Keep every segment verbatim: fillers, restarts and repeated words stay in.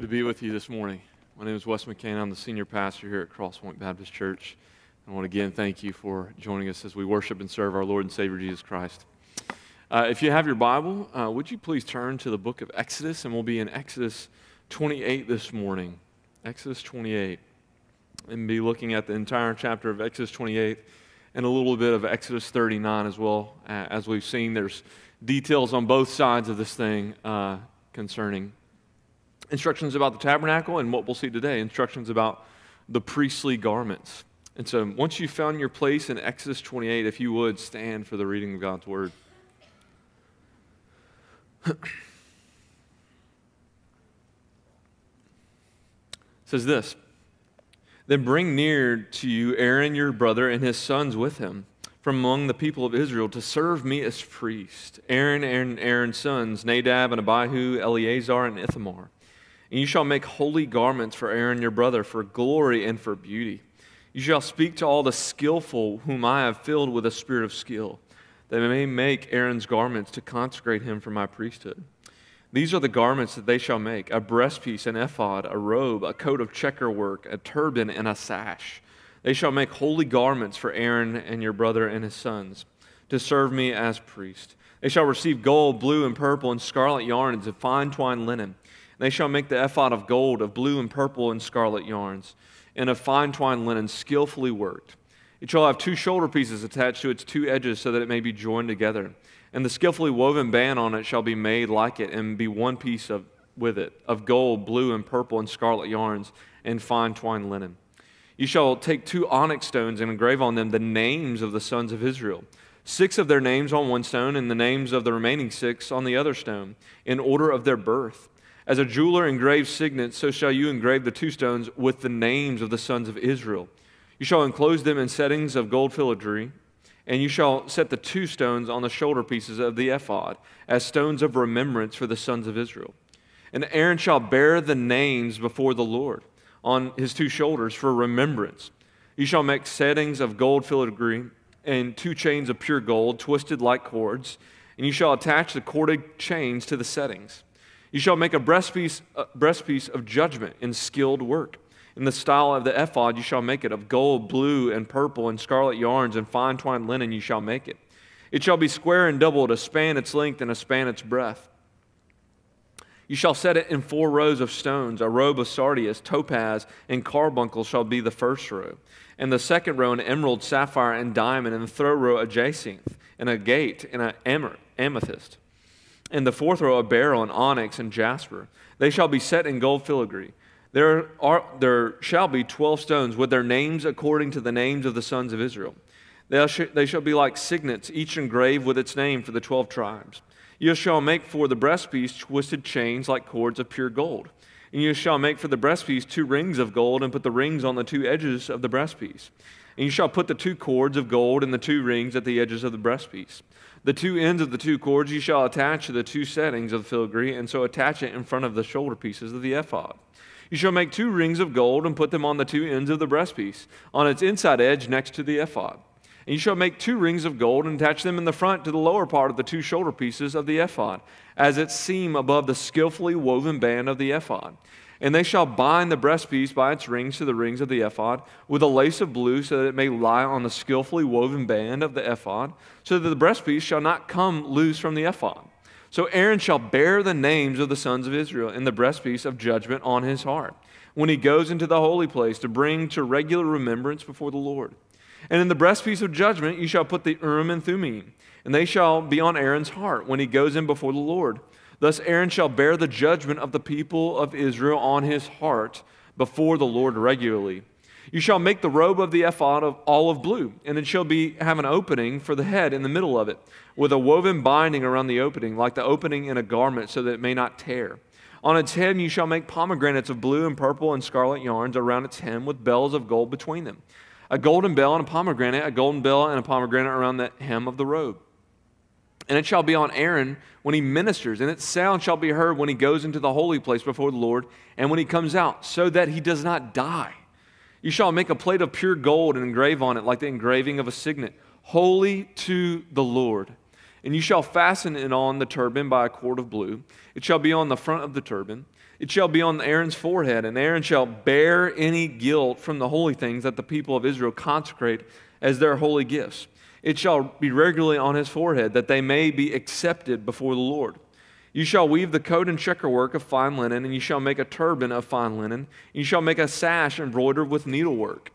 Good to be with you this morning. My name is Wes McCain. I'm the senior pastor here at Cross Point Baptist Church. I want to again thank you for joining us as we worship and serve our Lord and Savior Jesus Christ. Uh, if you have your Bible, uh, would you please turn to the book of Exodus, and we'll be in Exodus twenty-eight this morning. Exodus twenty-eight. And be looking at the entire chapter of Exodus twenty-eight and a little bit of Exodus thirty-nine as well. Uh, as we've seen, there's details on both sides of this thing uh, concerning instructions about the tabernacle and what we'll see today, instructions about the priestly garments. And so once you've found your place in Exodus twenty-eight, if you would, stand for the reading of God's Word. It says this, "Then bring near to you Aaron your brother and his sons with him from among the people of Israel to serve me as priest, Aaron and Aaron's sons, Nadab and Abihu, Eleazar and Ithamar. And you shall make holy garments for Aaron your brother, for glory and for beauty. You shall speak to all the skillful whom I have filled with a spirit of skill, that they may make Aaron's garments to consecrate him for my priesthood. These are the garments that they shall make, a breastpiece, an ephod, a robe, a coat of checker work, a turban, and a sash. They shall make holy garments for Aaron and your brother and his sons, to serve me as priest. They shall receive gold, blue, and purple, and scarlet yarns, and fine twined linen. They shall make the ephod of gold, of blue and purple and scarlet yarns, and of fine twined linen, skillfully worked. It shall have two shoulder pieces attached to its two edges so that it may be joined together. And the skillfully woven band on it shall be made like it, and be one piece of with it, of gold, blue and purple and scarlet yarns, and fine twined linen. You shall take two onyx stones and engrave on them the names of the sons of Israel. Six of their names on one stone, and the names of the remaining six on the other stone, in order of their birth. As a jeweler engraves signets, so shall you engrave the two stones with the names of the sons of Israel. You shall enclose them in settings of gold filigree, and you shall set the two stones on the shoulder pieces of the ephod, as stones of remembrance for the sons of Israel. And Aaron shall bear the names before the Lord on his two shoulders for remembrance. You shall make settings of gold filigree, and two chains of pure gold, twisted like cords, and you shall attach the corded chains to the settings. You shall make a breastpiece, a breastpiece of judgment in skilled work. In the style of the ephod you shall make it, of gold, blue, and purple, and scarlet yarns, and fine twined linen you shall make it. It shall be square and doubled, a span its length, and a span its breadth. You shall set it in four rows of stones. A robe of sardius, topaz, and carbuncle shall be the first row. And the second row, an emerald, sapphire, and diamond. And the third row, a jacinth, and a gate, and an amethyst. And the fourth row, a beryl, and onyx, and jasper. They shall be set in gold filigree. There are there shall be twelve stones with their names according to the names of the sons of Israel. They shall, they shall be like signets, each engraved with its name for the twelve tribes. You shall make for the breastpiece twisted chains like cords of pure gold. And you shall make for the breastpiece two rings of gold, and put the rings on the two edges of the breastpiece. And you shall put the two cords of gold and the two rings at the edges of the breastpiece. The two ends of the two cords you shall attach to the two settings of the filigree, and so attach it in front of the shoulder pieces of the ephod. You shall make two rings of gold and put them on the two ends of the breastpiece, on its inside edge next to the ephod. And you shall make two rings of gold and attach them in the front to the lower part of the two shoulder pieces of the ephod, as its seam above the skillfully woven band of the ephod. And they shall bind the breastpiece by its rings to the rings of the ephod with a lace of blue, so that it may lie on the skillfully woven band of the ephod, so that the breastpiece shall not come loose from the ephod. So Aaron shall bear the names of the sons of Israel in the breastpiece of judgment on his heart, when he goes into the holy place to bring to regular remembrance before the Lord. And in the breastpiece of judgment you shall put the Urim and Thummim, and they shall be on Aaron's heart when he goes in before the Lord. Thus Aaron shall bear the judgment of the people of Israel on his heart before the Lord regularly. You shall make the robe of the ephod of olive blue, and it shall be have an opening for the head in the middle of it, with a woven binding around the opening, like the opening in a garment, so that it may not tear. On its head you shall make pomegranates of blue and purple and scarlet yarns around its hem, with bells of gold between them. A golden bell and a pomegranate, a golden bell and a pomegranate around the hem of the robe. And it shall be on Aaron when he ministers, and its sound shall be heard when he goes into the holy place before the Lord, and when he comes out, so that he does not die. You shall make a plate of pure gold and engrave on it like the engraving of a signet, holy to the Lord. And you shall fasten it on the turban by a cord of blue. It shall be on the front of the turban. It shall be on Aaron's forehead, and Aaron shall bear any guilt from the holy things that the people of Israel consecrate as their holy gifts. It shall be regularly on his forehead, that they may be accepted before the Lord. You shall weave the coat and checkerwork of fine linen, and you shall make a turban of fine linen, and you shall make a sash embroidered with needlework.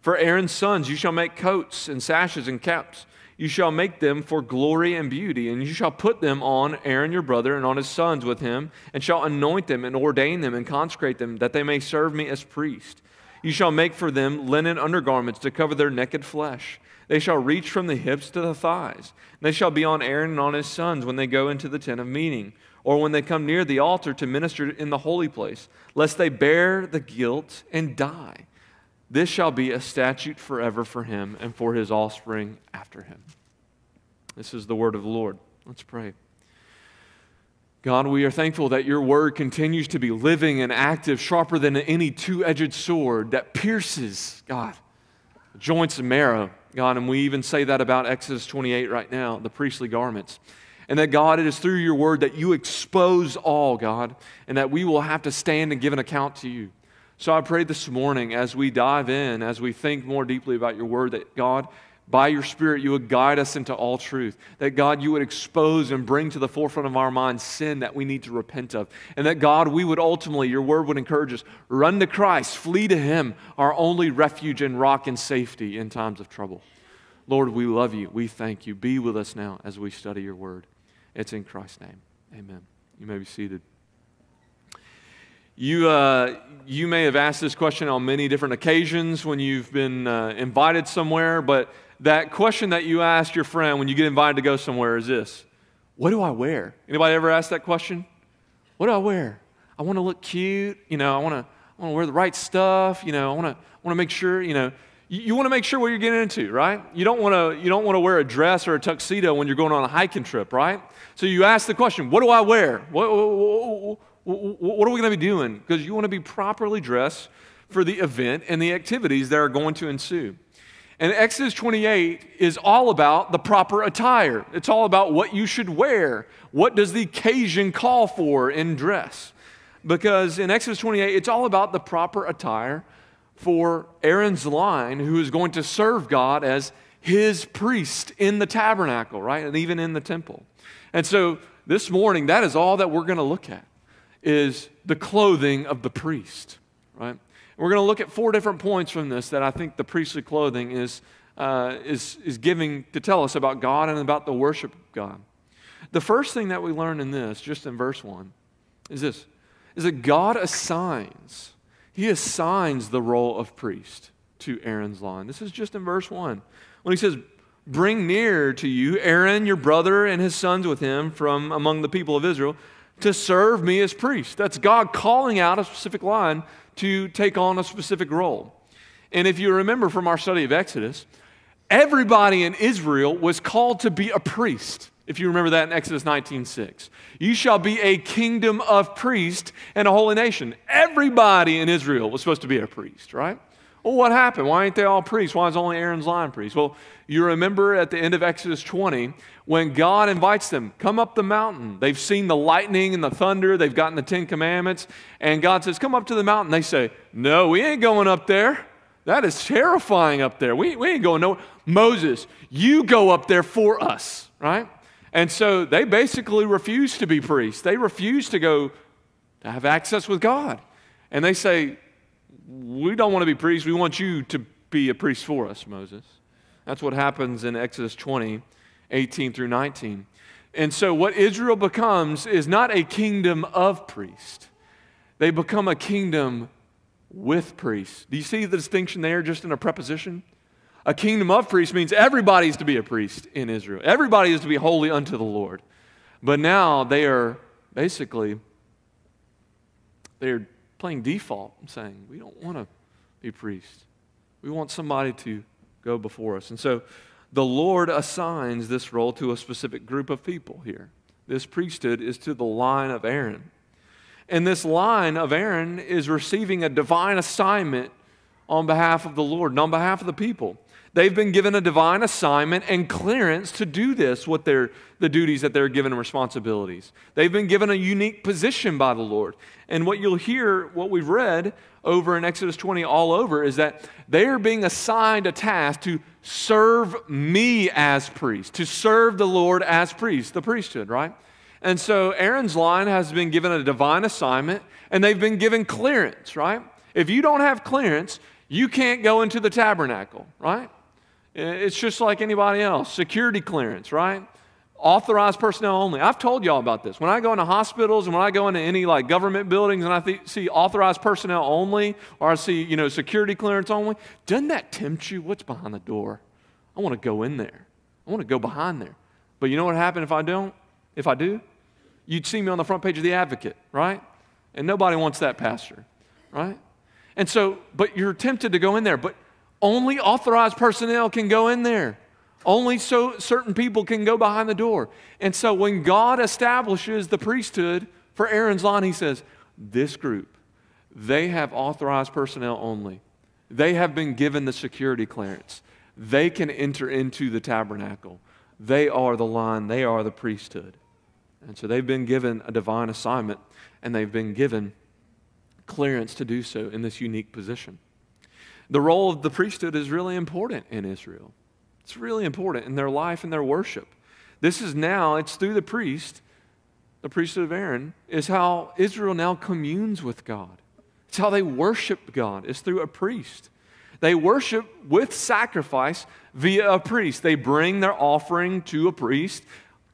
For Aaron's sons you shall make coats and sashes and caps. You shall make them for glory and beauty, and you shall put them on Aaron your brother and on his sons with him, and shall anoint them and ordain them and consecrate them, that they may serve me as priests. You shall make for them linen undergarments to cover their naked flesh. They shall reach from the hips to the thighs. They shall be on Aaron and on his sons when they go into the tent of meeting, or when they come near the altar to minister in the holy place, lest they bear the guilt and die. This shall be a statute forever for him and for his offspring after him. This is the word of the Lord. Let's pray. God, we are thankful that your word continues to be living and active, sharper than any two-edged sword that pierces, God, joints and marrow, God. And we even say that about Exodus twenty-eight right now, the priestly garments. And that, God, it is through your word that you expose all, God, and that we will have to stand and give an account to you. So I pray this morning, as we dive in, as we think more deeply about your word, that God, by your Spirit, you would guide us into all truth. That God, you would expose and bring to the forefront of our minds sin that we need to repent of. And that God, we would ultimately, your word would encourage us, run to Christ, flee to him, our only refuge and rock and safety in times of trouble. Lord, we love you. We thank you. Be with us now as we study your word. It's in Christ's name. Amen. You may be seated. You uh, you may have asked this question on many different occasions when you've been uh, invited somewhere, but that question that you ask your friend when you get invited to go somewhere is this: what do I wear? Anybody ever asked that question? What do I wear? I want to look cute, you know. I want to I want to wear the right stuff, you know. I want to want to make sure, you know. You, you want to make sure what you're getting into, right? You don't want to you don't want to wear a dress or a tuxedo when you're going on a hiking trip, right? So you ask the question: what do I wear? What, what, what, what, What are we going to be doing? Because you want to be properly dressed for the event and the activities that are going to ensue. And Exodus twenty-eight is all about the proper attire. It's all about what you should wear. What does the occasion call for in dress? Because in Exodus twenty-eight, it's all about the proper attire for Aaron's line, who is going to serve God as his priest in the tabernacle, right? And even in the temple. And so this morning, that is all that we're going to look at, is the clothing of the priest, right? And we're going to look at four different points from this that I think the priestly clothing is, uh, is, is giving to tell us about God and about the worship of God. The first thing that we learn in this, just in verse one, is this, is that God assigns, he assigns the role of priest to Aaron's line. This is just in verse one, when he says, bring near to you Aaron, your brother, and his sons with him from among the people of Israel, to serve me as priest. That's God calling out a specific line to take on a specific role. And if you remember from our study of Exodus, everybody in Israel was called to be a priest. If you remember that in Exodus nineteen six. You shall be a kingdom of priests and a holy nation. Everybody in Israel was supposed to be a priest, right? Well, what happened? Why ain't they all priests? Why is only Aaron's line priest? Well, you remember at the end of Exodus twenty, when God invites them, come up the mountain. They've seen the lightning and the thunder. They've gotten the Ten Commandments. And God says, come up to the mountain. They say, no, we ain't going up there. That is terrifying up there. We, we ain't going nowhere. Moses, you go up there for us, right? And so they basically refuse to be priests. They refuse to go to have access with God. And they say, we don't want to be priests. We want you to be a priest for us, Moses. That's what happens in Exodus twenty, eighteen through nineteen. And so what Israel becomes is not a kingdom of priests. They become a kingdom with priests. Do you see the distinction there just in a preposition? A kingdom of priests means everybody is to be a priest in Israel. Everybody is to be holy unto the Lord. But now they are basically, they are playing default and saying, we don't want to be priests. We want somebody to go before us. And so the Lord assigns this role to a specific group of people here. This priesthood is to the line of Aaron. And this line of Aaron is receiving a divine assignment on behalf of the Lord and on behalf of the people. They've been given a divine assignment and clearance to do this, what they're, the duties that they're given and responsibilities. They've been given a unique position by the Lord. And what you'll hear, what we've read over in Exodus twenty all over, is that they are being assigned a task to serve me as priest, to serve the Lord as priest, the priesthood, right? And so Aaron's line has been given a divine assignment, and they've been given clearance, right? If you don't have clearance, you can't go into the tabernacle, right? It's just like anybody else. Security clearance, right? Authorized personnel only. I've told y'all about this. When I go into hospitals and when I go into any like government buildings and I th- see authorized personnel only, or I see, you know, security clearance only, doesn't that tempt you? What's behind the door? I want to go in there. I want to go behind there. But you know what happened if I don't? If I do? You'd see me on the front page of The Advocate, right? And nobody wants that pastor, right? And so, but you're tempted to go in there, but only authorized personnel can go in there. Only so certain people can go behind the door. And so when God establishes the priesthood for Aaron's line, he says, this group, they have authorized personnel only. They have been given the security clearance. They can enter into the tabernacle. They are the line. They are the priesthood. And so they've been given a divine assignment, and they've been given clearance to do so in this unique position. The role of the priesthood is really important in Israel. It's really important in their life and their worship. This is now, it's through the priest, the priesthood of Aaron, is how Israel now communes with God. It's how they worship God. It's through a priest. They worship with sacrifice via a priest. They bring their offering to a priest,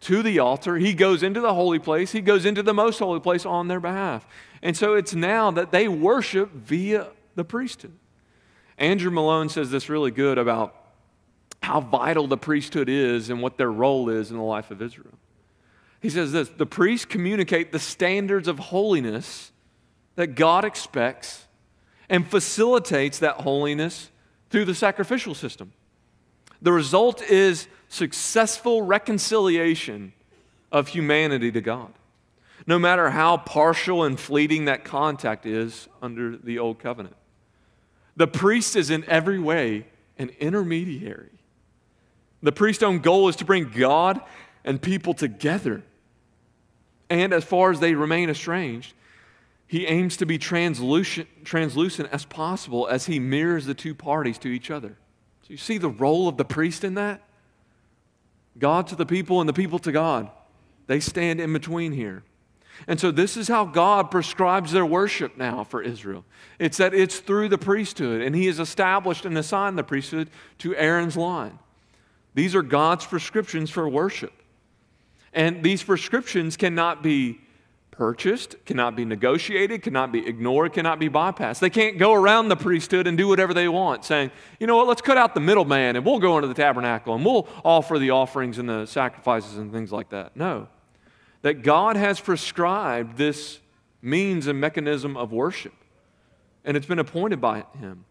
to the altar. He goes into the holy place. He goes into the most holy place on their behalf. And so it's now that they worship via the priesthood. Andrew Malone says this really good about how vital the priesthood is and what their role is in the life of Israel. He says this, the priests communicate the standards of holiness that God expects and facilitates that holiness through the sacrificial system. The result is successful reconciliation of humanity to God, no matter how partial and fleeting that contact is under the old covenant. The priest is in every way an intermediary. The priest's own goal is to bring God and people together. And as far as they remain estranged, he aims to be translucent, translucent as possible as he mirrors the two parties to each other. So you see the role of the priest in that? God to the people and the people to God. They stand in between here. And so this is how God prescribes their worship now for Israel. It's that it's through the priesthood, and he has established and assigned the priesthood to Aaron's line. These are God's prescriptions for worship. And these prescriptions cannot be purchased, cannot be negotiated, cannot be ignored, cannot be bypassed. They can't go around the priesthood and do whatever they want, saying, you know what, let's cut out the middleman, and we'll go into the tabernacle, and we'll offer the offerings and the sacrifices and things like that. No. That God has prescribed this means and mechanism of worship, and it's been appointed by him.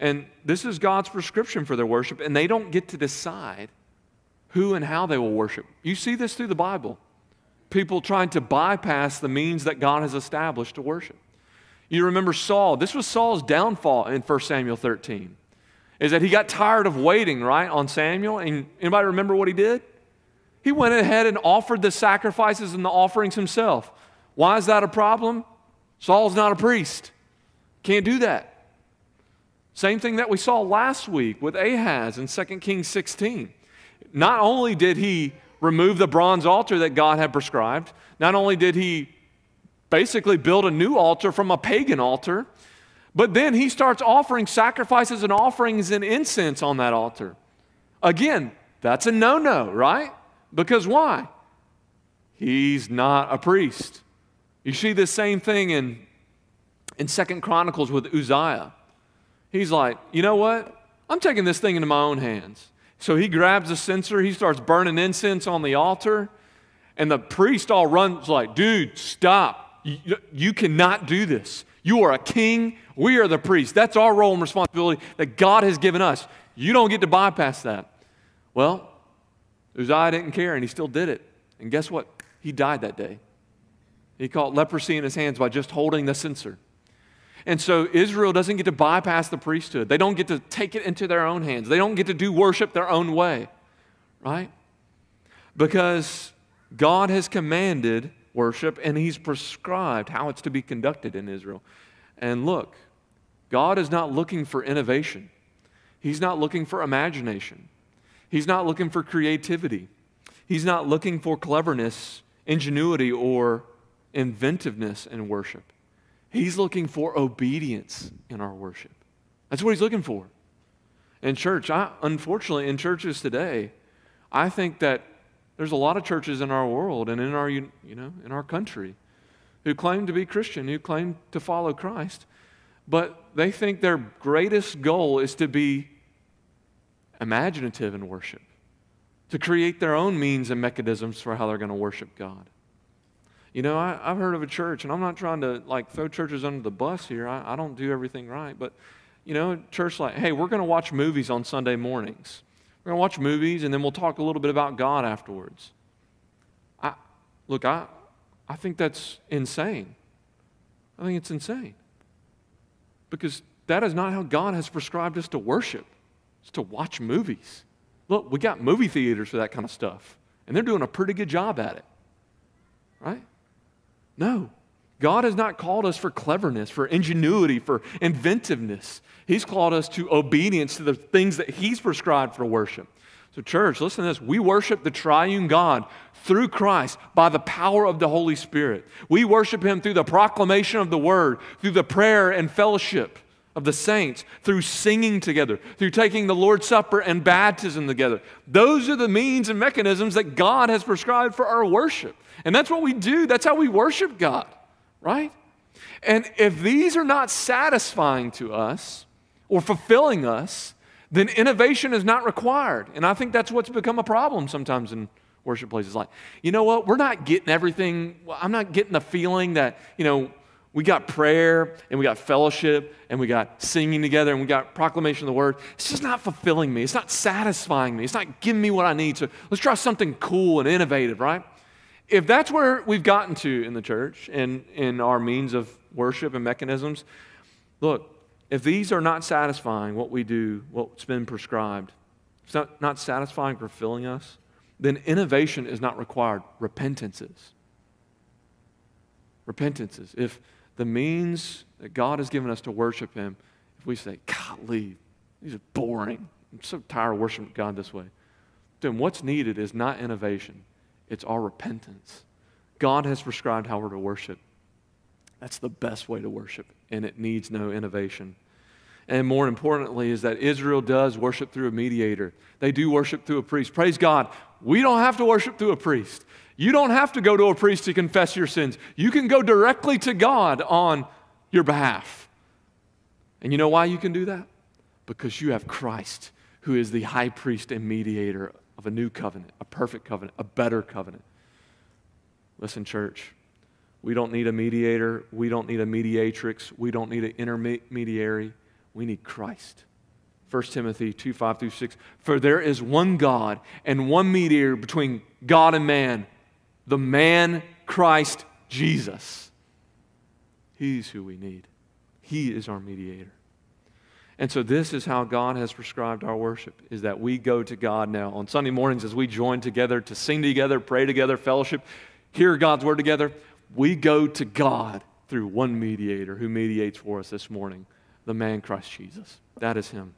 And this is God's prescription for their worship, and they don't get to decide who and how they will worship. You see this through the Bible. People trying to bypass the means that God has established to worship. You remember Saul. This was Saul's downfall in First Samuel thirteen, is that he got tired of waiting, right, on Samuel. And anybody remember what he did? He went ahead and offered the sacrifices and the offerings himself. Why is that a problem? Saul's not a priest. Can't do that. Same thing that we saw last week with Ahaz in Second Kings sixteen. Not only did he remove the bronze altar that God had prescribed, not only did he basically build a new altar from a pagan altar, but then he starts offering sacrifices and offerings and incense on that altar. Again, that's a no-no, right? Because why? He's not a priest. You see the same thing in, in Second Chronicles with Uzziah. He's like, you know what? I'm taking this thing into my own hands. So he grabs a censer. He starts burning incense on the altar. And the priest all runs like, dude, stop. You, you cannot do this. You are a king. We are the priests. That's our role and responsibility that God has given us. You don't get to bypass that. Well, Uzziah didn't care, and he still did it. And guess what? He died that day. He caught leprosy in his hands by just holding the censer. And so Israel doesn't get to bypass the priesthood. They don't get to take it into their own hands. They don't get to do worship their own way, right? Because God has commanded worship and he's prescribed how it's to be conducted in Israel. And look, God is not looking for innovation. He's not looking for imagination. He's not looking for creativity. He's not looking for cleverness, ingenuity, or inventiveness in worship. He's looking for obedience in our worship. That's what he's looking for. In church, I, unfortunately, in churches today, I think that there's a lot of churches in our world and in our, you know, in our country who claim to be Christian, who claim to follow Christ, but they think their greatest goal is to be imaginative in worship, to create their own means and mechanisms for how they're going to worship God. You know, I, I've heard of a church, and I'm not trying to, like, throw churches under the bus here. I, I don't do everything right. But, you know, a church like, hey, we're going to watch movies on Sunday mornings. We're going to watch movies, and then we'll talk a little bit about God afterwards. I, look, I, I think that's insane. I think it's insane. Because that is not how God has prescribed us to worship. It's to watch movies. Look, we got movie theaters for that kind of stuff, and they're doing a pretty good job at it, right? No, God has not called us for cleverness, for ingenuity, for inventiveness. He's called us to obedience to the things that he's prescribed for worship. So church, listen to this. We worship the triune God through Christ by the power of the Holy Spirit. We worship him through the proclamation of the word, through the prayer and fellowship of the saints, through singing together, through taking the Lord's Supper and baptism together. Those are the means and mechanisms that God has prescribed for our worship. And that's what we do. That's how we worship God, right? And if these are not satisfying to us or fulfilling us, then innovation is not required. And I think that's what's become a problem sometimes in worship places. Like, you know what? We're not getting everything. I'm not getting the feeling that, you know, we got prayer, and we got fellowship, and we got singing together, and we got proclamation of the word. It's just not fulfilling me. It's not satisfying me. It's not giving me what I need. So let's try something cool and innovative, right? If that's where we've gotten to in the church and in our means of worship and mechanisms, look, if these are not satisfying what we do, what's been prescribed, it's not, not satisfying, fulfilling us, then innovation is not required. Repentance is. Repentance is. If the means that God has given us to worship him, if we say, golly, these are boring. I'm so tired of worshiping God this way. Then what's needed is not innovation. It's our repentance. God has prescribed how we're to worship. That's the best way to worship, and it needs no innovation. And more importantly is that Israel does worship through a mediator. They do worship through a priest. Praise God. We don't have to worship through a priest. You don't have to go to a priest to confess your sins. You can go directly to God on your behalf. And you know why you can do that? Because you have Christ, who is the high priest and mediator of a new covenant, a perfect covenant, a better covenant. Listen, church, we don't need a mediator. We don't need a mediatrix. We don't need an intermediary. We need Christ. First Timothy two, five through six, for there is one God and one mediator between God and man, the man Christ Jesus. He's who we need. He is our mediator. And so this is how God has prescribed our worship, is that we go to God now. On Sunday mornings as we join together to sing together, pray together, fellowship, hear God's word together, we go to God through one mediator who mediates for us this morning, the man Christ Jesus. That is him.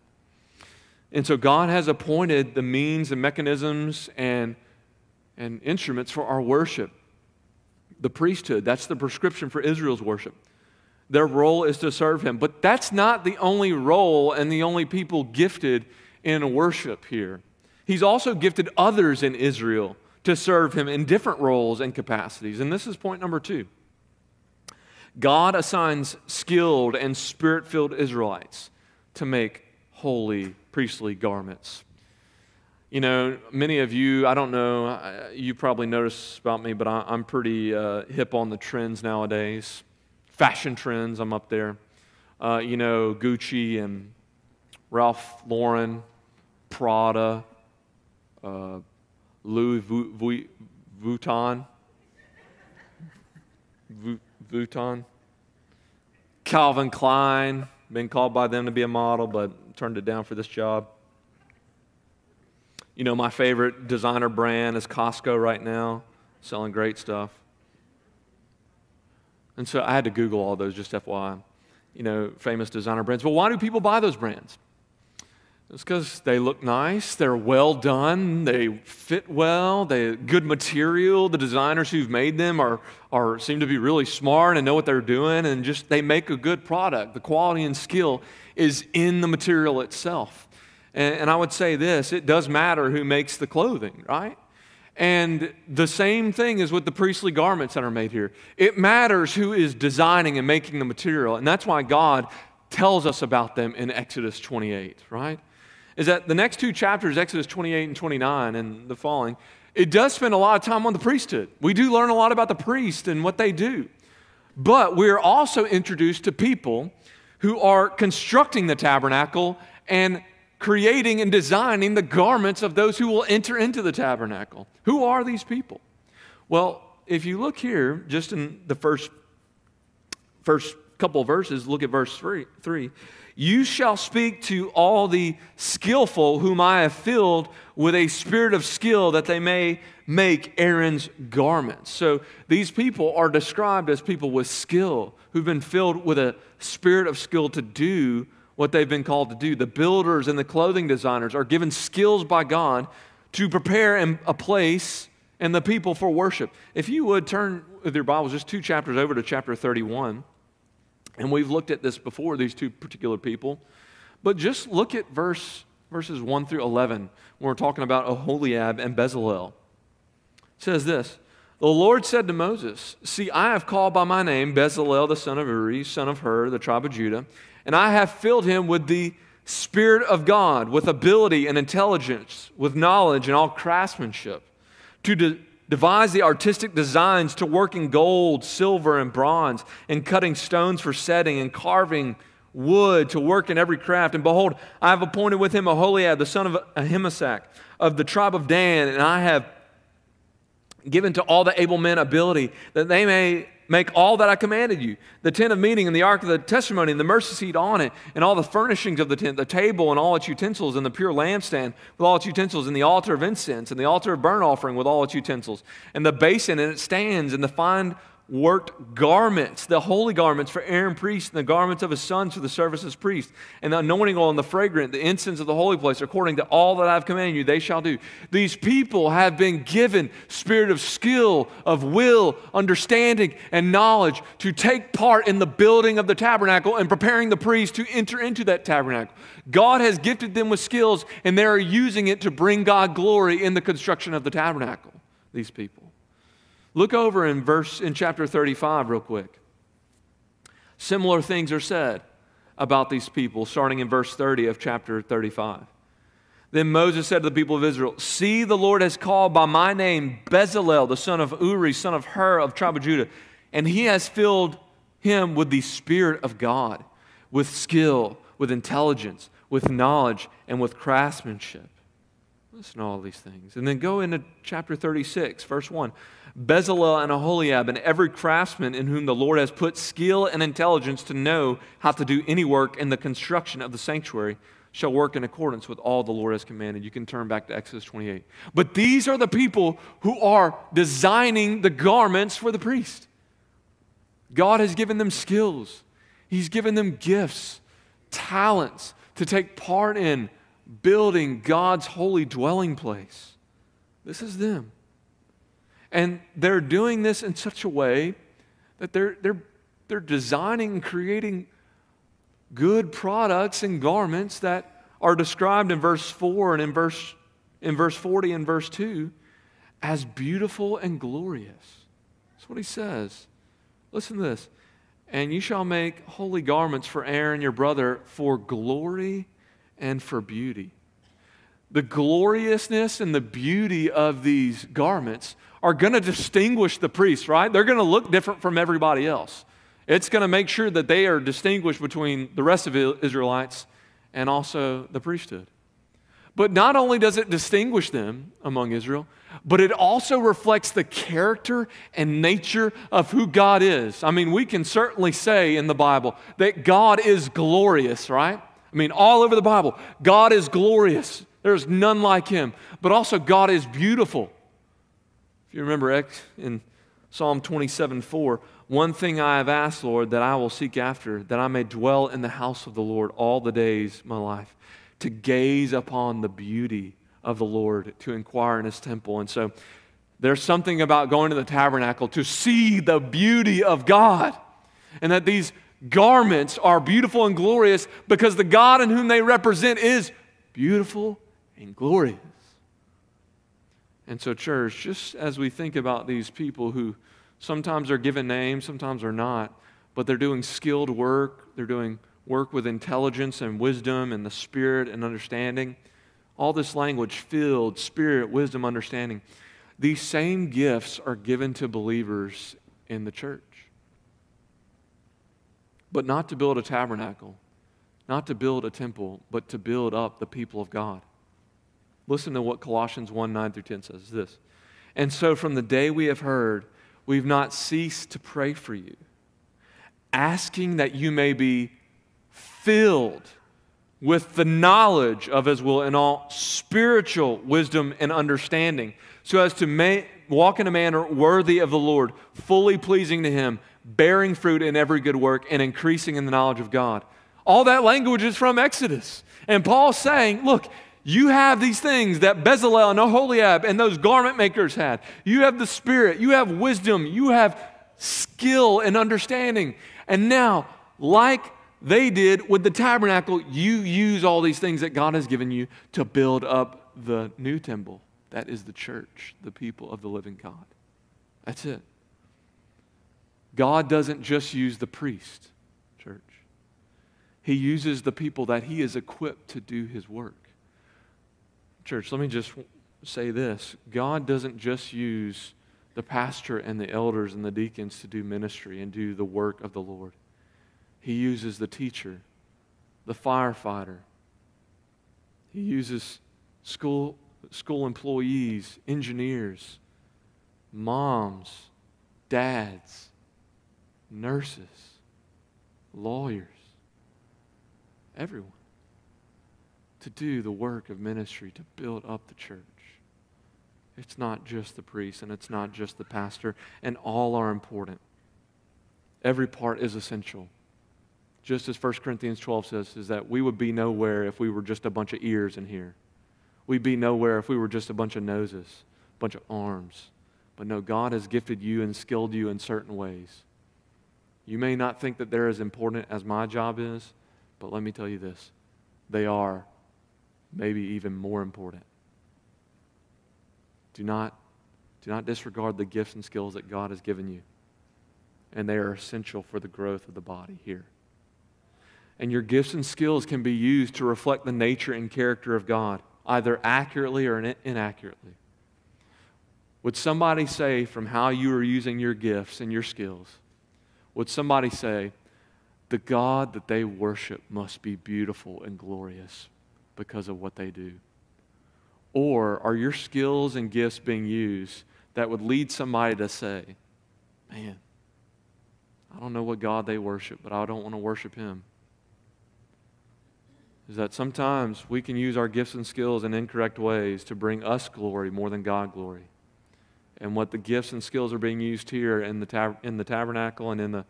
And so God has appointed the means and mechanisms and, and instruments for our worship. The priesthood, that's the prescription for Israel's worship. Their role is to serve him. But that's not the only role and the only people gifted in worship here. He's also gifted others in Israel to serve him in different roles and capacities. And this is point number two. God assigns skilled and spirit-filled Israelites to make holy priestly garments. You know, many of you, I don't know, you probably notice about me, but I, I'm pretty uh, hip on the trends nowadays. Fashion trends, I'm up there. Uh, you know, Gucci and Ralph Lauren, Prada, uh, Louis Vu- Vu- Vuitton, Vu- Vuitton, Calvin Klein, been called by them to be a model, but turned it down for this job. You know, my favorite designer brand is Costco right now, selling great stuff. And so I had to Google all those, just F Y I, you know, famous designer brands. Well, why do people buy those brands? It's because they look nice, they're well done, they fit well, they good material. The designers who've made them are, are seem to be really smart and know what they're doing, and just they make a good product. The quality and skill is in the material itself. And, and I would say this, it does matter who makes the clothing, right? And the same thing is with the priestly garments that are made here. It matters who is designing and making the material, and that's why God tells us about them in Exodus twenty-eight, right? Is that the next two chapters, Exodus twenty-eight and twenty-nine and the following, it does spend a lot of time on the priesthood. We do learn a lot about the priest and what they do. But we're also introduced to people who are constructing the tabernacle and creating and designing the garments of those who will enter into the tabernacle. Who are these people? Well, if you look here, just in the first, first couple of verses, look at verse three. three. You shall speak to all the skillful whom I have filled with a spirit of skill that they may make Aaron's garments. So these people are described as people with skill, who've been filled with a spirit of skill to do what they've been called to do. The builders and the clothing designers are given skills by God to prepare a place and the people for worship. If you would turn with your Bibles just two chapters over to chapter thirty-one. And we've looked at this before, these two particular people. But just look at verse, verses one through eleven when we're talking about Aholiab and Bezalel. It says this, the Lord said to Moses, see, I have called by my name Bezalel the son of Uri, son of Hur, the tribe of Judah, and I have filled him with the Spirit of God, with ability and intelligence, with knowledge and all craftsmanship, to de- devise the artistic designs to work in gold, silver, and bronze, and cutting stones for setting, and carving wood to work in every craft. And behold, I have appointed with him Aholiab, the son of Ahimesac, of the tribe of Dan, and I have given to all the able men ability, that they may make all that I commanded you, the tent of meeting, and the ark of the testimony, and the mercy seat on it, and all the furnishings of the tent, the table and all its utensils, and the pure lampstand with all its utensils, and the altar of incense, and the altar of burnt offering with all its utensils, and the basin and its stands, and the fine worked garments, the holy garments for Aaron priest, and the garments of his sons for the service as priest, and the anointing oil and the fragrant, the incense of the holy place, according to all that I have commanded you, they shall do. These people have been given spirit of skill, of will, understanding, and knowledge to take part in the building of the tabernacle and preparing the priest to enter into that tabernacle. God has gifted them with skills, and they are using it to bring God glory in the construction of the tabernacle, these people. Look over in verse in chapter thirty-five real quick. Similar things are said about these people, starting in verse thirty of chapter thirty-five. Then Moses said to the people of Israel, see, the Lord has called by my name Bezalel, the son of Uri, son of Hur, of the tribe of Judah, and he has filled him with the Spirit of God, with skill, with intelligence, with knowledge, and with craftsmanship. Listen to all these things. And then go into chapter thirty-six, verse one. Bezalel and Aholiab and every craftsman in whom the Lord has put skill and intelligence to know how to do any work in the construction of the sanctuary shall work in accordance with all the Lord has commanded. You can turn back to Exodus twenty-eight. But these are the people who are designing the garments for the priest. God has given them skills. He's given them gifts, talents to take part in building God's holy dwelling place. This is them. And they're doing this in such a way that they're, they're, they're designing and creating good products and garments that are described in verse four and in verse, in verse forty and verse two as beautiful and glorious. That's what he says. Listen to this. And you shall make holy garments for Aaron your brother for glory and for beauty. The gloriousness and the beauty of these garments are going to distinguish the priests, right? They're going to look different from everybody else. It's going to make sure that they are distinguished between the rest of the Israelites and also the priesthood. But not only does it distinguish them among Israel, but it also reflects the character and nature of who God is. I mean, we can certainly say in the Bible that God is glorious, right? I mean, all over the Bible, God is glorious. There's none like him. But also, God is beautiful. If you remember in Psalm twenty-seven four, one thing I have asked, Lord, that I will seek after, that I may dwell in the house of the Lord all the days of my life, to gaze upon the beauty of the Lord, to inquire in his temple. And so there's something about going to the tabernacle to see the beauty of God, and that these garments are beautiful and glorious because the God in whom they represent is beautiful and glorious. And so, church, just as we think about these people who sometimes are given names, sometimes are not, but they're doing skilled work, they're doing work with intelligence and wisdom and the Spirit and understanding, all this language, filled, Spirit, wisdom, understanding, these same gifts are given to believers in the church. But not to build a tabernacle, not to build a temple, but to build up the people of God. Listen to what Colossians one nine through ten says, this. And so from the day we have heard, we've not ceased to pray for you, asking that you may be filled with the knowledge of his will and all spiritual wisdom and understanding, so as to ma- walk in a manner worthy of the Lord, fully pleasing to him, bearing fruit in every good work, and increasing in the knowledge of God. All that language is from Exodus. And Paul's saying, look, you have these things that Bezalel and Aholiab and those garment makers had. You have the Spirit. You have wisdom. You have skill and understanding. And now, like they did with the tabernacle, you use all these things that God has given you to build up the new temple. That is the church, the people of the living God. That's it. God doesn't just use the priest, church. He uses the people that he is equipped to do his work. Church, let me just say this. God doesn't just use the pastor and the elders and the deacons to do ministry and do the work of the Lord. He uses the teacher, the firefighter. He uses school, school employees, engineers, moms, dads, nurses, lawyers, everyone, to do the work of ministry, to build up the church. It's not just the priest, and it's not just the pastor, and all are important. Every part is essential. Just as First Corinthians twelve says, is that we would be nowhere if we were just a bunch of ears in here. We'd be nowhere if we were just a bunch of noses, a bunch of arms. But no, God has gifted you and skilled you in certain ways. You may not think that they're as important as my job is, but let me tell you this, they are maybe even more important. Do not, do not disregard the gifts and skills that God has given you, and they are essential for the growth of the body here. And your gifts and skills can be used to reflect the nature and character of God, either accurately or in- inaccurately. Would somebody say, from how you are using your gifts and your skills, would somebody say, the God that they worship must be beautiful and glorious because of what they do? Or are your skills and gifts being used that would lead somebody to say, man, I don't know what God they worship, but I don't want to worship him? Is that sometimes we can use our gifts and skills in incorrect ways to bring us glory more than God glory. And what the gifts and skills are being used here in the tab- in the tabernacle and in the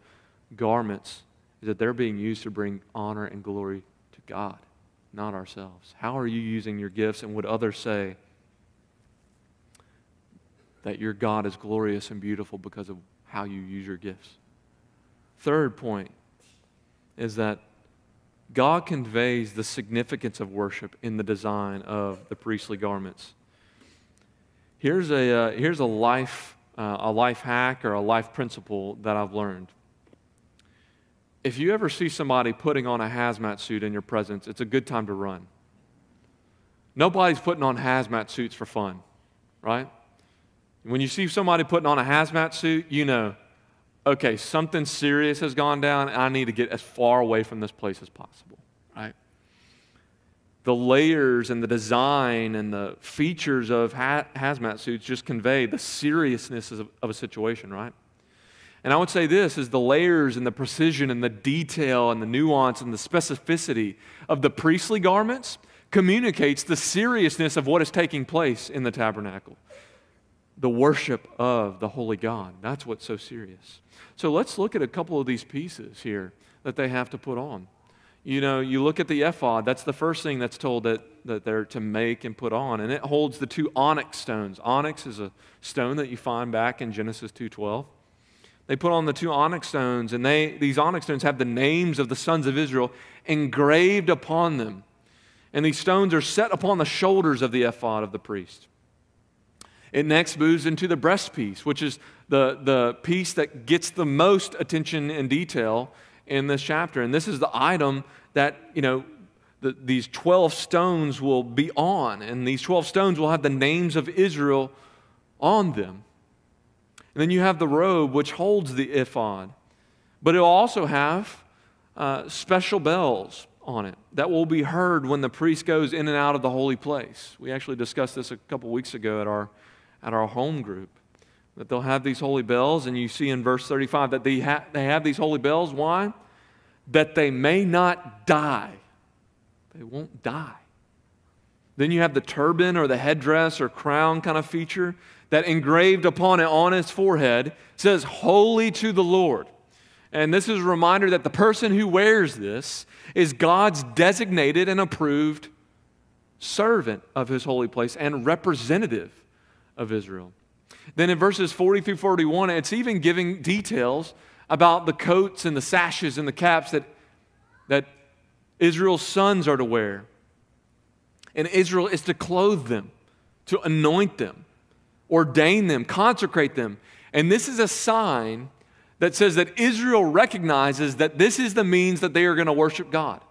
garments is that they're being used to bring honor and glory to God, not ourselves. How are you using your gifts, and would others say that your God is glorious and beautiful because of how you use your gifts? Third point is that God conveys the significance of worship in the design of the priestly garments. Here's a uh, here's a life uh, a life hack or a life principle that I've learned. If you ever see somebody putting on a hazmat suit in your presence, it's a good time to run. Nobody's putting on hazmat suits for fun, right? When you see somebody putting on a hazmat suit, you know, okay, something serious has gone down, and I need to get as far away from this place as possible, right? the layers and the design and the features of ha- hazmat suits just convey the seriousness of, of a situation, right? And I would say this is the layers and the precision and the detail and the nuance and the specificity of the priestly garments communicates the seriousness of what is taking place in the tabernacle. The worship of the holy God. That's what's so serious. So let's look at a couple of these pieces here that they have to put on. You know, you look at the ephod, that's the first thing that's told that, that they're to make and put on. And it holds the two onyx stones. Onyx is a stone that you find back in Genesis two twelve. They put on the two onyx stones, and they these onyx stones have the names of the sons of Israel engraved upon them. And these stones are set upon the shoulders of the ephod of the priest. It next moves into the breast piece, which is the, the piece that gets the most attention and detail in this chapter. And this is the item that, you know, the, these twelve stones will be on. And these twelve stones will have the names of Israel on them. And then you have the robe, which holds the ephod. But it will also have uh, special bells on it that will be heard when the priest goes in and out of the holy place. We actually discussed this a couple weeks ago at our, at our home group. That they'll have these holy bells, and you see in verse thirty-five that they, ha- they have these holy bells. Why? That they may not die. They won't die. Then you have the turban or the headdress or crown kind of feature that engraved upon it on his forehead says, "Holy to the Lord." And this is a reminder that the person who wears this is God's designated and approved servant of His holy place and representative of Israel. Then in verses forty through forty-one, it's even giving details about the coats and the sashes and the caps that, that Israel's sons are to wear. And Israel is to clothe them, to anoint them, ordain them, consecrate them. And this is a sign that says that Israel recognizes that this is the means that they are going to worship God.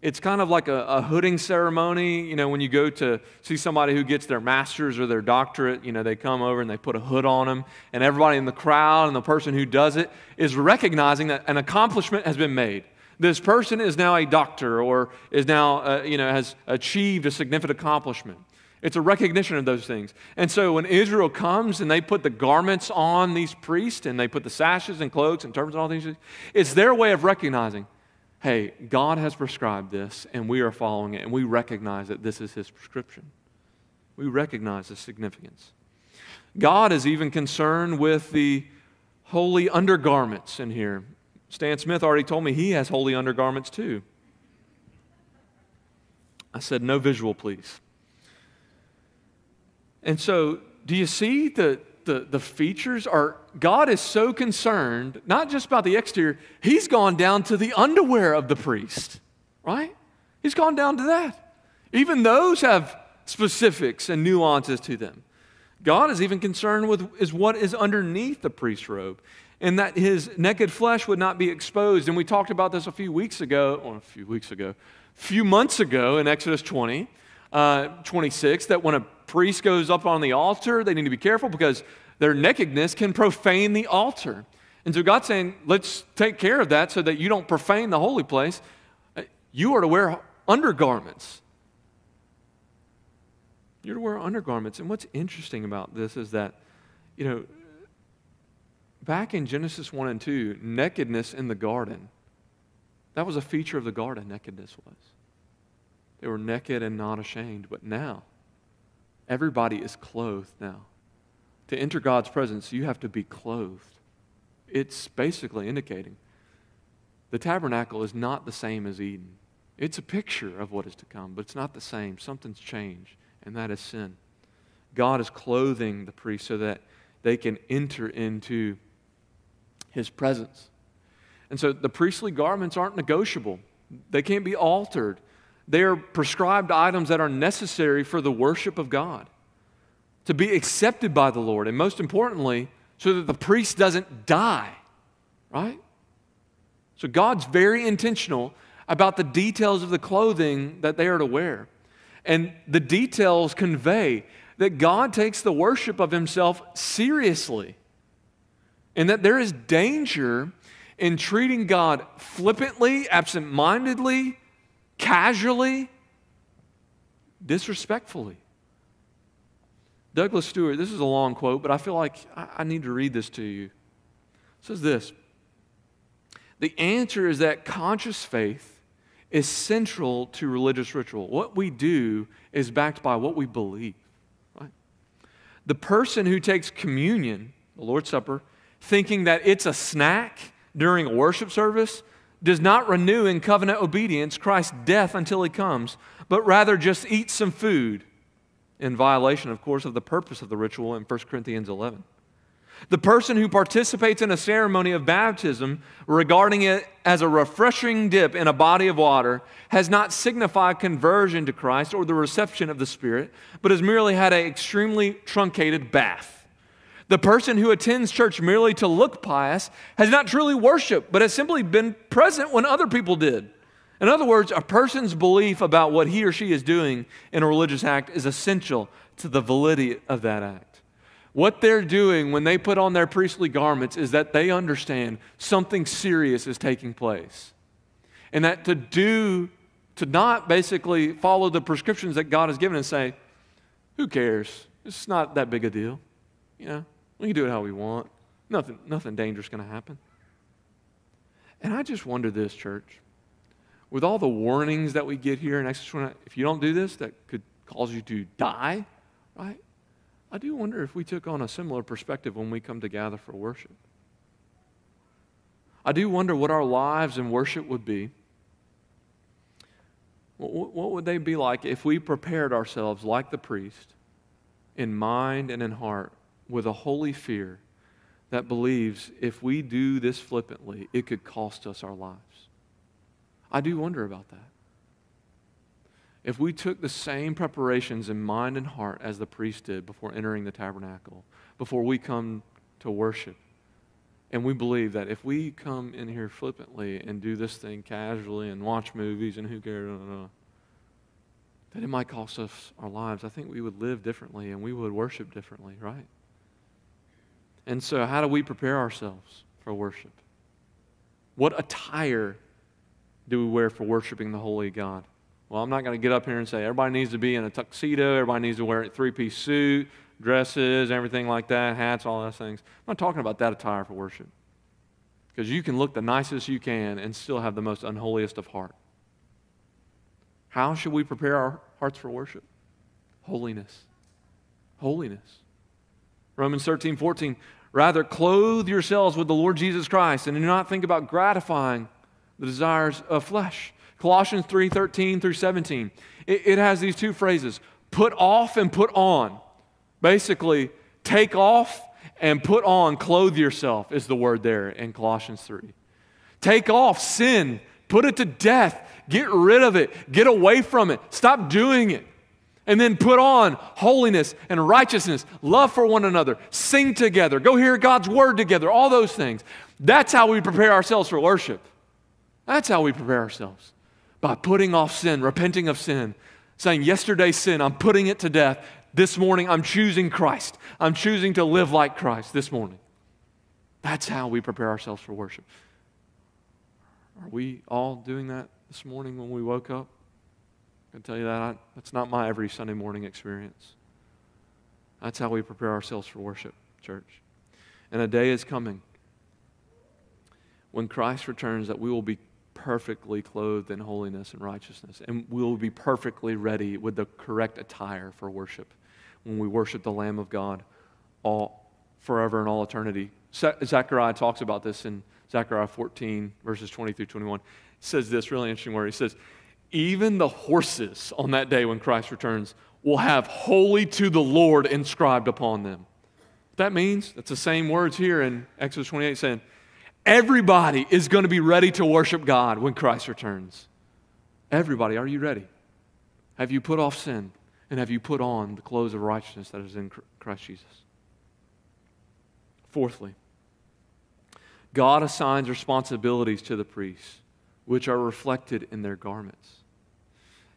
It's kind of like a, a hooding ceremony, you know, when you go to see somebody who gets their master's or their doctorate, you know, they come over and they put a hood on them, and everybody in the crowd and the person who does it is recognizing that an accomplishment has been made. This person is now a doctor or is now, uh, you know, has achieved a significant accomplishment. It's a recognition of those things. And so when Israel comes and they put the garments on these priests and they put the sashes and cloaks and turbans and all these things, it's their way of recognizing, hey, God has prescribed this and we are following it and we recognize that this is His prescription. We recognize the significance. God is even concerned with the holy undergarments in here. Stan Smith already told me he has holy undergarments too. I said, no visual, please. And so, do you see the, the, the features? Are God is so concerned, not just about the exterior, He's gone down to the underwear of the priest, right? He's gone down to that. Even those have specifics and nuances to them. God is even concerned with is what is underneath the priest's robe, and that his naked flesh would not be exposed. And we talked about this a few weeks ago, or a few weeks ago, a few months ago in Exodus twenty, Uh, twenty-six, that when a priest goes up on the altar, they need to be careful because their nakedness can profane the altar. And so God's saying, let's take care of that so that you don't profane the holy place. You are to wear undergarments. You're to wear undergarments. And what's interesting about this is that, you know, back in Genesis one and two, nakedness in the garden, that was a feature of the garden, nakedness was. They were naked and not ashamed. But now, everybody is clothed now. To enter God's presence, you have to be clothed. It's basically indicating the tabernacle is not the same as Eden. It's a picture of what is to come, but it's not the same. Something's changed, and that is sin. God is clothing the priest so that they can enter into His presence. And so the priestly garments aren't negotiable. They can't be altered. They are prescribed items that are necessary for the worship of God, to be accepted by the Lord, and most importantly, so that the priest doesn't die, right? So God's very intentional about the details of the clothing that they are to wear. And the details convey that God takes the worship of Himself seriously, and that there is danger in treating God flippantly, absent-mindedly, casually, disrespectfully. Douglas Stewart, this is a long quote, but I feel like I, I need to read this to you. It says this: the answer is that conscious faith is central to religious ritual. What we do is backed by what we believe. Right? The person who takes communion, the Lord's Supper, thinking that it's a snack during a worship service, does not renew in covenant obedience Christ's death until He comes, but rather just eats some food, in violation, of course, of the purpose of the ritual in First Corinthians eleven. The person who participates in a ceremony of baptism, regarding it as a refreshing dip in a body of water, has not signified conversion to Christ or the reception of the Spirit, but has merely had an extremely truncated bath. The person who attends church merely to look pious has not truly worshiped, but has simply been present when other people did. In other words, a person's belief about what he or she is doing in a religious act is essential to the validity of that act. What they're doing when they put on their priestly garments is that they understand something serious is taking place. And that to do, to not basically follow the prescriptions that God has given and say, who cares? It's not that big a deal. You know, we can do it how we want. Nothing, nothing dangerous is going to happen. And I just wonder this, church. With all the warnings that we get here in Exodus twenty-nine, if you don't do this, that could cause you to die, right? I do wonder if we took on a similar perspective when we come to gather for worship. I do wonder what our lives in worship would be. What would they be like if we prepared ourselves like the priest in mind and in heart with a holy fear that believes if we do this flippantly, it could cost us our lives? I do wonder about that. If we took the same preparations in mind and heart as the priest did before entering the tabernacle, before we come to worship, and we believe that if we come in here flippantly and do this thing casually and watch movies and who cares, blah, blah, blah, that it might cost us our lives, I think we would live differently and we would worship differently, right? And so how do we prepare ourselves for worship? What attire do we wear for worshiping the holy God? Well, I'm not going to get up here and say everybody needs to be in a tuxedo, everybody needs to wear a three-piece suit, dresses, everything like that, hats, all those things. I'm not talking about that attire for worship. Because you can look the nicest you can and still have the most unholiest of heart. How should we prepare our hearts for worship? Holiness. Holiness. Romans thirteen fourteen, rather clothe yourselves with the Lord Jesus Christ and do not think about gratifying the desires of flesh. Colossians three thirteen through seventeen. It, it has these two phrases, put off and put on. Basically, take off and put on, clothe yourself is the word there in Colossians three. Take off sin, put it to death, get rid of it, get away from it, stop doing it. And then put on holiness and righteousness, love for one another, sing together, go hear God's word together, all those things. That's how we prepare ourselves for worship. That's how we prepare ourselves, by putting off sin, repenting of sin, saying, yesterday's sin, I'm putting it to death. This morning, I'm choosing Christ. I'm choosing to live like Christ this morning. That's how we prepare ourselves for worship. Are we all doing that this morning when we woke up? I can tell you that. I, that's not my every Sunday morning experience. That's how we prepare ourselves for worship, church. And a day is coming when Christ returns that we will be perfectly clothed in holiness and righteousness, and we will be perfectly ready with the correct attire for worship when we worship the Lamb of God all forever and all eternity. Zechariah talks about this in Zechariah fourteen, verses twenty through twenty-one. It says this really interesting word. He says, even the horses on that day when Christ returns will have holy to the Lord inscribed upon them. That means, that's the same words here in Exodus twenty-eight saying, everybody is going to be ready to worship God when Christ returns. Everybody, are you ready? Have you put off sin? And have you put on the clothes of righteousness that is in Christ Jesus? Fourthly, God assigns responsibilities to the priests, which are reflected in their garments.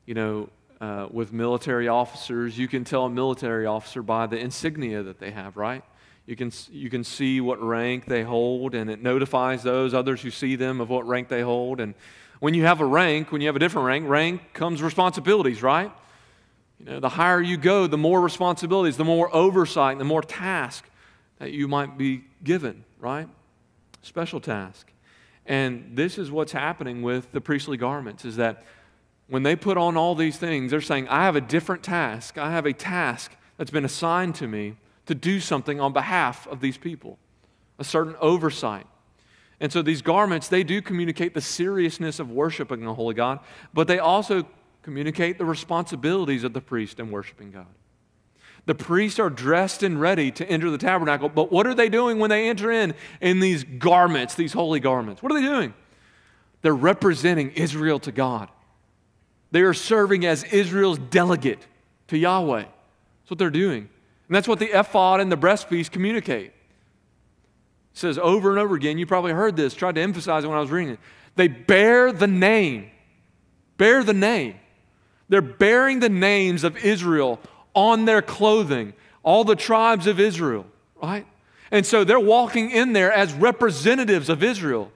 You know, uh, with military officers, you can tell a military officer by the insignia that they have, right? You can, you can see what rank they hold, and it notifies those others who see them of what rank they hold. And when you have a rank, when you have a different rank, rank comes responsibilities, right? You know, the higher you go, the more responsibilities, the more oversight, the more task that you might be given, right? Special task. And this is what's happening with the priestly garments, is that when they put on all these things, they're saying, I have a different task. I have a task that's been assigned to me to do something on behalf of these people, a certain oversight. And so these garments, they do communicate the seriousness of worshiping the Holy God, but they also communicate the responsibilities of the priest in worshiping God. The priests are dressed and ready to enter the tabernacle, but what are they doing when they enter in in these garments, these holy garments? What are they doing? They're representing Israel to God. They are serving as Israel's delegate to Yahweh. That's what they're doing. And that's what the ephod and the breastpiece communicate. It says over and over again, you probably heard this, tried to emphasize it when I was reading it. They bear the name. Bear the name. They're bearing the names of Israel on their clothing, all the tribes of Israel, right? And so they're walking in there as representatives of Israel,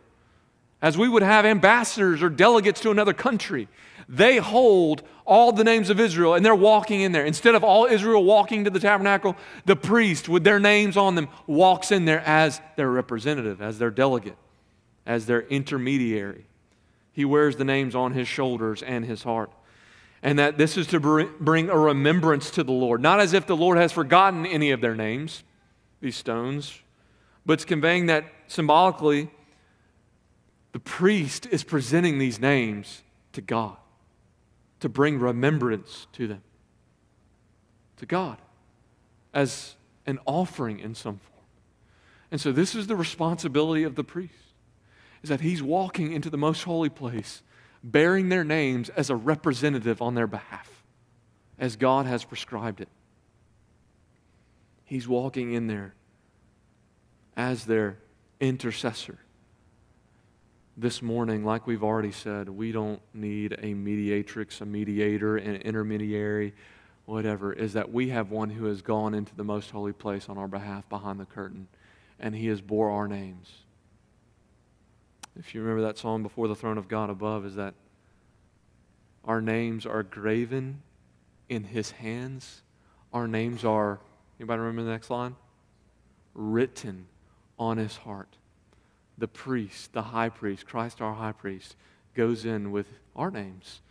as we would have ambassadors or delegates to another country. They hold all the names of Israel, and they're walking in there. Instead of all Israel walking to the tabernacle, the priest, with their names on them, walks in there as their representative, as their delegate, as their intermediary. He wears the names on his shoulders and his heart. And that this is to bring a remembrance to the Lord. Not as if the Lord has forgotten any of their names, these stones, but it's conveying that symbolically the priest is presenting these names to God, to bring remembrance to them, to God, as an offering in some form. And so this is the responsibility of the priest, is that he's walking into the most holy place, bearing their names as a representative on their behalf, as God has prescribed it. He's walking in there as their intercessor. This morning, like we've already said, we don't need a mediatrix, a mediator, an intermediary, whatever, is that we have one who has gone into the most holy place on our behalf behind the curtain, and he has bore our names. If you remember that song, Before the Throne of God Above, is that our names are graven in His hands. Our names are, anybody remember the next line? Written on His heart. The priest, the high priest, Christ our high priest, goes in with our names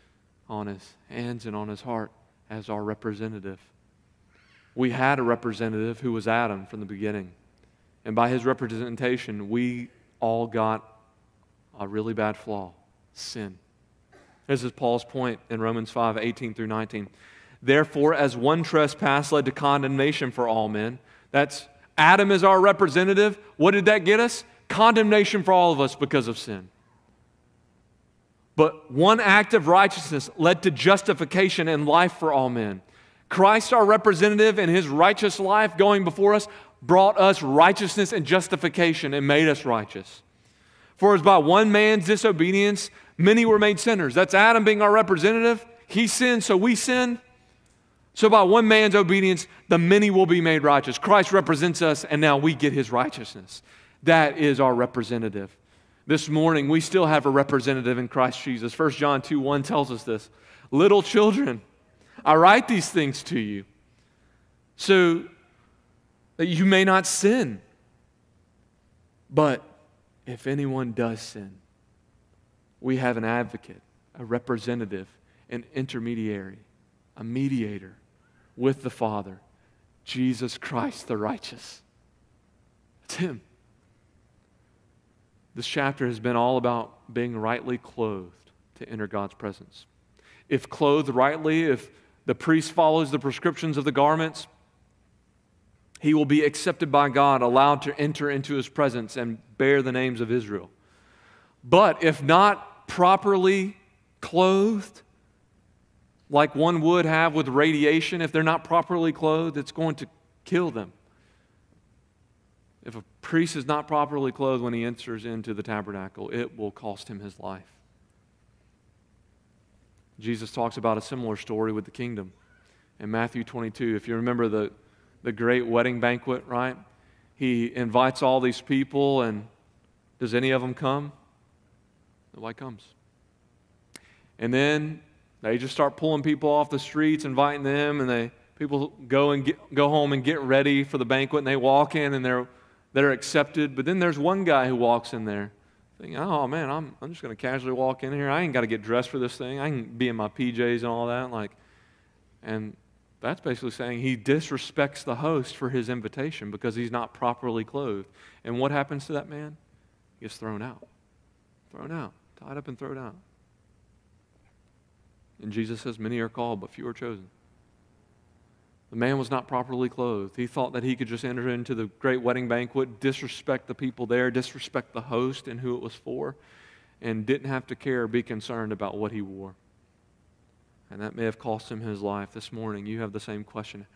on His hands and on His heart as our representative. We had a representative who was Adam from the beginning. And by his representation, we all got a really bad flaw, sin. This is Paul's point in Romans five, eighteen through nineteen. Therefore, as one trespass led to condemnation for all men, that's Adam is our representative. What did that get us? Condemnation for all of us because of sin. But one act of righteousness led to justification and life for all men. Christ, our representative, and His righteous life going before us brought us righteousness and justification and made us righteous. For as by one man's disobedience, many were made sinners. That's Adam being our representative. He sinned, so we sinned. So by one man's obedience, the many will be made righteous. Christ represents us, and now we get His righteousness. That is our representative. This morning, we still have a representative in Christ Jesus. First John two one tells us this. Little children, I write these things to you so that you may not sin. But if anyone does sin, we have an advocate, a representative, an intermediary, a mediator with the Father, Jesus Christ the righteous. It's Him. This chapter has been all about being rightly clothed to enter God's presence. If clothed rightly, if the priest follows the prescriptions of the garments, he will be accepted by God, allowed to enter into His presence and bear the names of Israel. But if not properly clothed, like one would have with radiation, if they're not properly clothed, it's going to kill them. If a priest is not properly clothed when he enters into the tabernacle, it will cost him his life. Jesus talks about a similar story with the kingdom in Matthew twenty-two. If you remember the The great wedding banquet, right? He invites all these people, and does any of them come? Nobody comes. And then Now you just start pulling people off the streets, inviting them, and they people go and get, go home and get ready for the banquet, and they walk in and they're they're accepted. But then there's one guy who walks in there, thinking, "Oh man, I'm I'm just going to casually walk in here. I ain't got to get dressed for this thing. I can be in my P Js and all that." Like, and that's basically saying he disrespects the host for his invitation because he's not properly clothed. And what happens to that man? He gets thrown out. Thrown out. Tied up and thrown out. And Jesus says, many are called, but few are chosen. The man was not properly clothed. He thought that he could just enter into the great wedding banquet, disrespect the people there, disrespect the host and who it was for, and didn't have to care or be concerned about what he wore. And that may have cost him his life. This morning, you have the same question.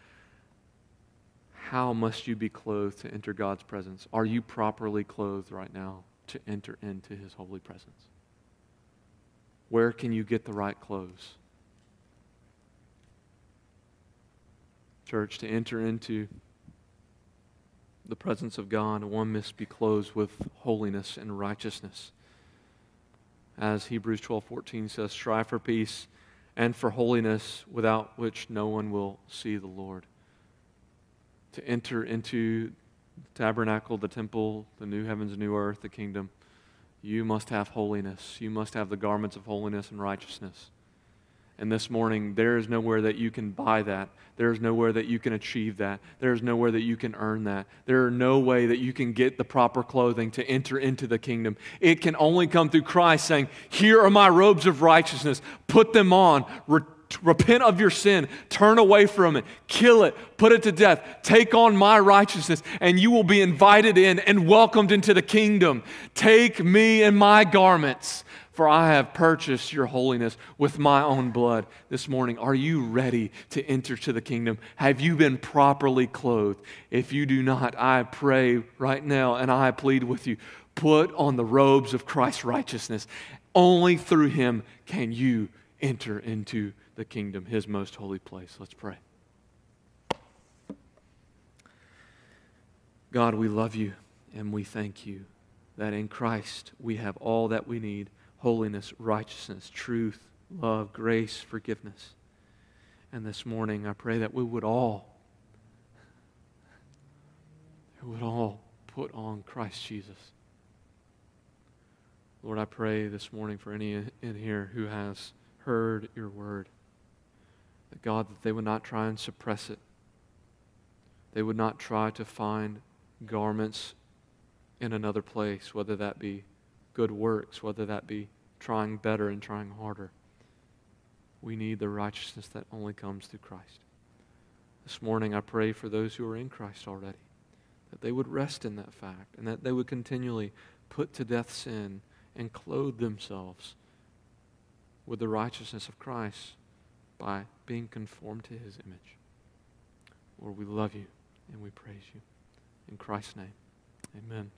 How must you be clothed to enter God's presence? Are you properly clothed right now to enter into His holy presence? Where can you get the right clothes? Church, to enter into the presence of God, one must be clothed with holiness and righteousness. As Hebrews twelve fourteen says, strive for peace and for holiness, without which no one will see the Lord. To enter into the tabernacle, the temple, the new heavens, the new earth, the kingdom, you must have holiness. You must have the garments of holiness and righteousness. And this morning, there is nowhere that you can buy that. There is nowhere that you can achieve that. There is nowhere that you can earn that. There is no way that you can get the proper clothing to enter into the kingdom. It can only come through Christ saying, here are my robes of righteousness. Put them on. Re- repent of your sin. Turn away from it. Kill it. Put it to death. Take on my righteousness, and you will be invited in and welcomed into the kingdom. Take me in my garments. For I have purchased your holiness with my own blood. This morning, are you ready to enter to the kingdom? Have you been properly clothed? If you do not, I pray right now and I plead with you, put on the robes of Christ's righteousness. Only through Him can you enter into the kingdom, His most holy place. Let's pray. God, we love You and we thank You that in Christ we have all that we need. Holiness, righteousness, truth, love, grace, forgiveness. And this morning, I pray that we would all, we would all put on Christ Jesus. Lord, I pray this morning for any in here who has heard Your word, that God, that they would not try and suppress it. They would not try to find garments in another place, whether that be good works, whether that be trying better and trying harder. We need the righteousness that only comes through Christ. This morning I pray for those who are in Christ already, that they would rest in that fact and that they would continually put to death sin and clothe themselves with the righteousness of Christ by being conformed to His image. Lord, we love You and we praise You. In Christ's name, amen.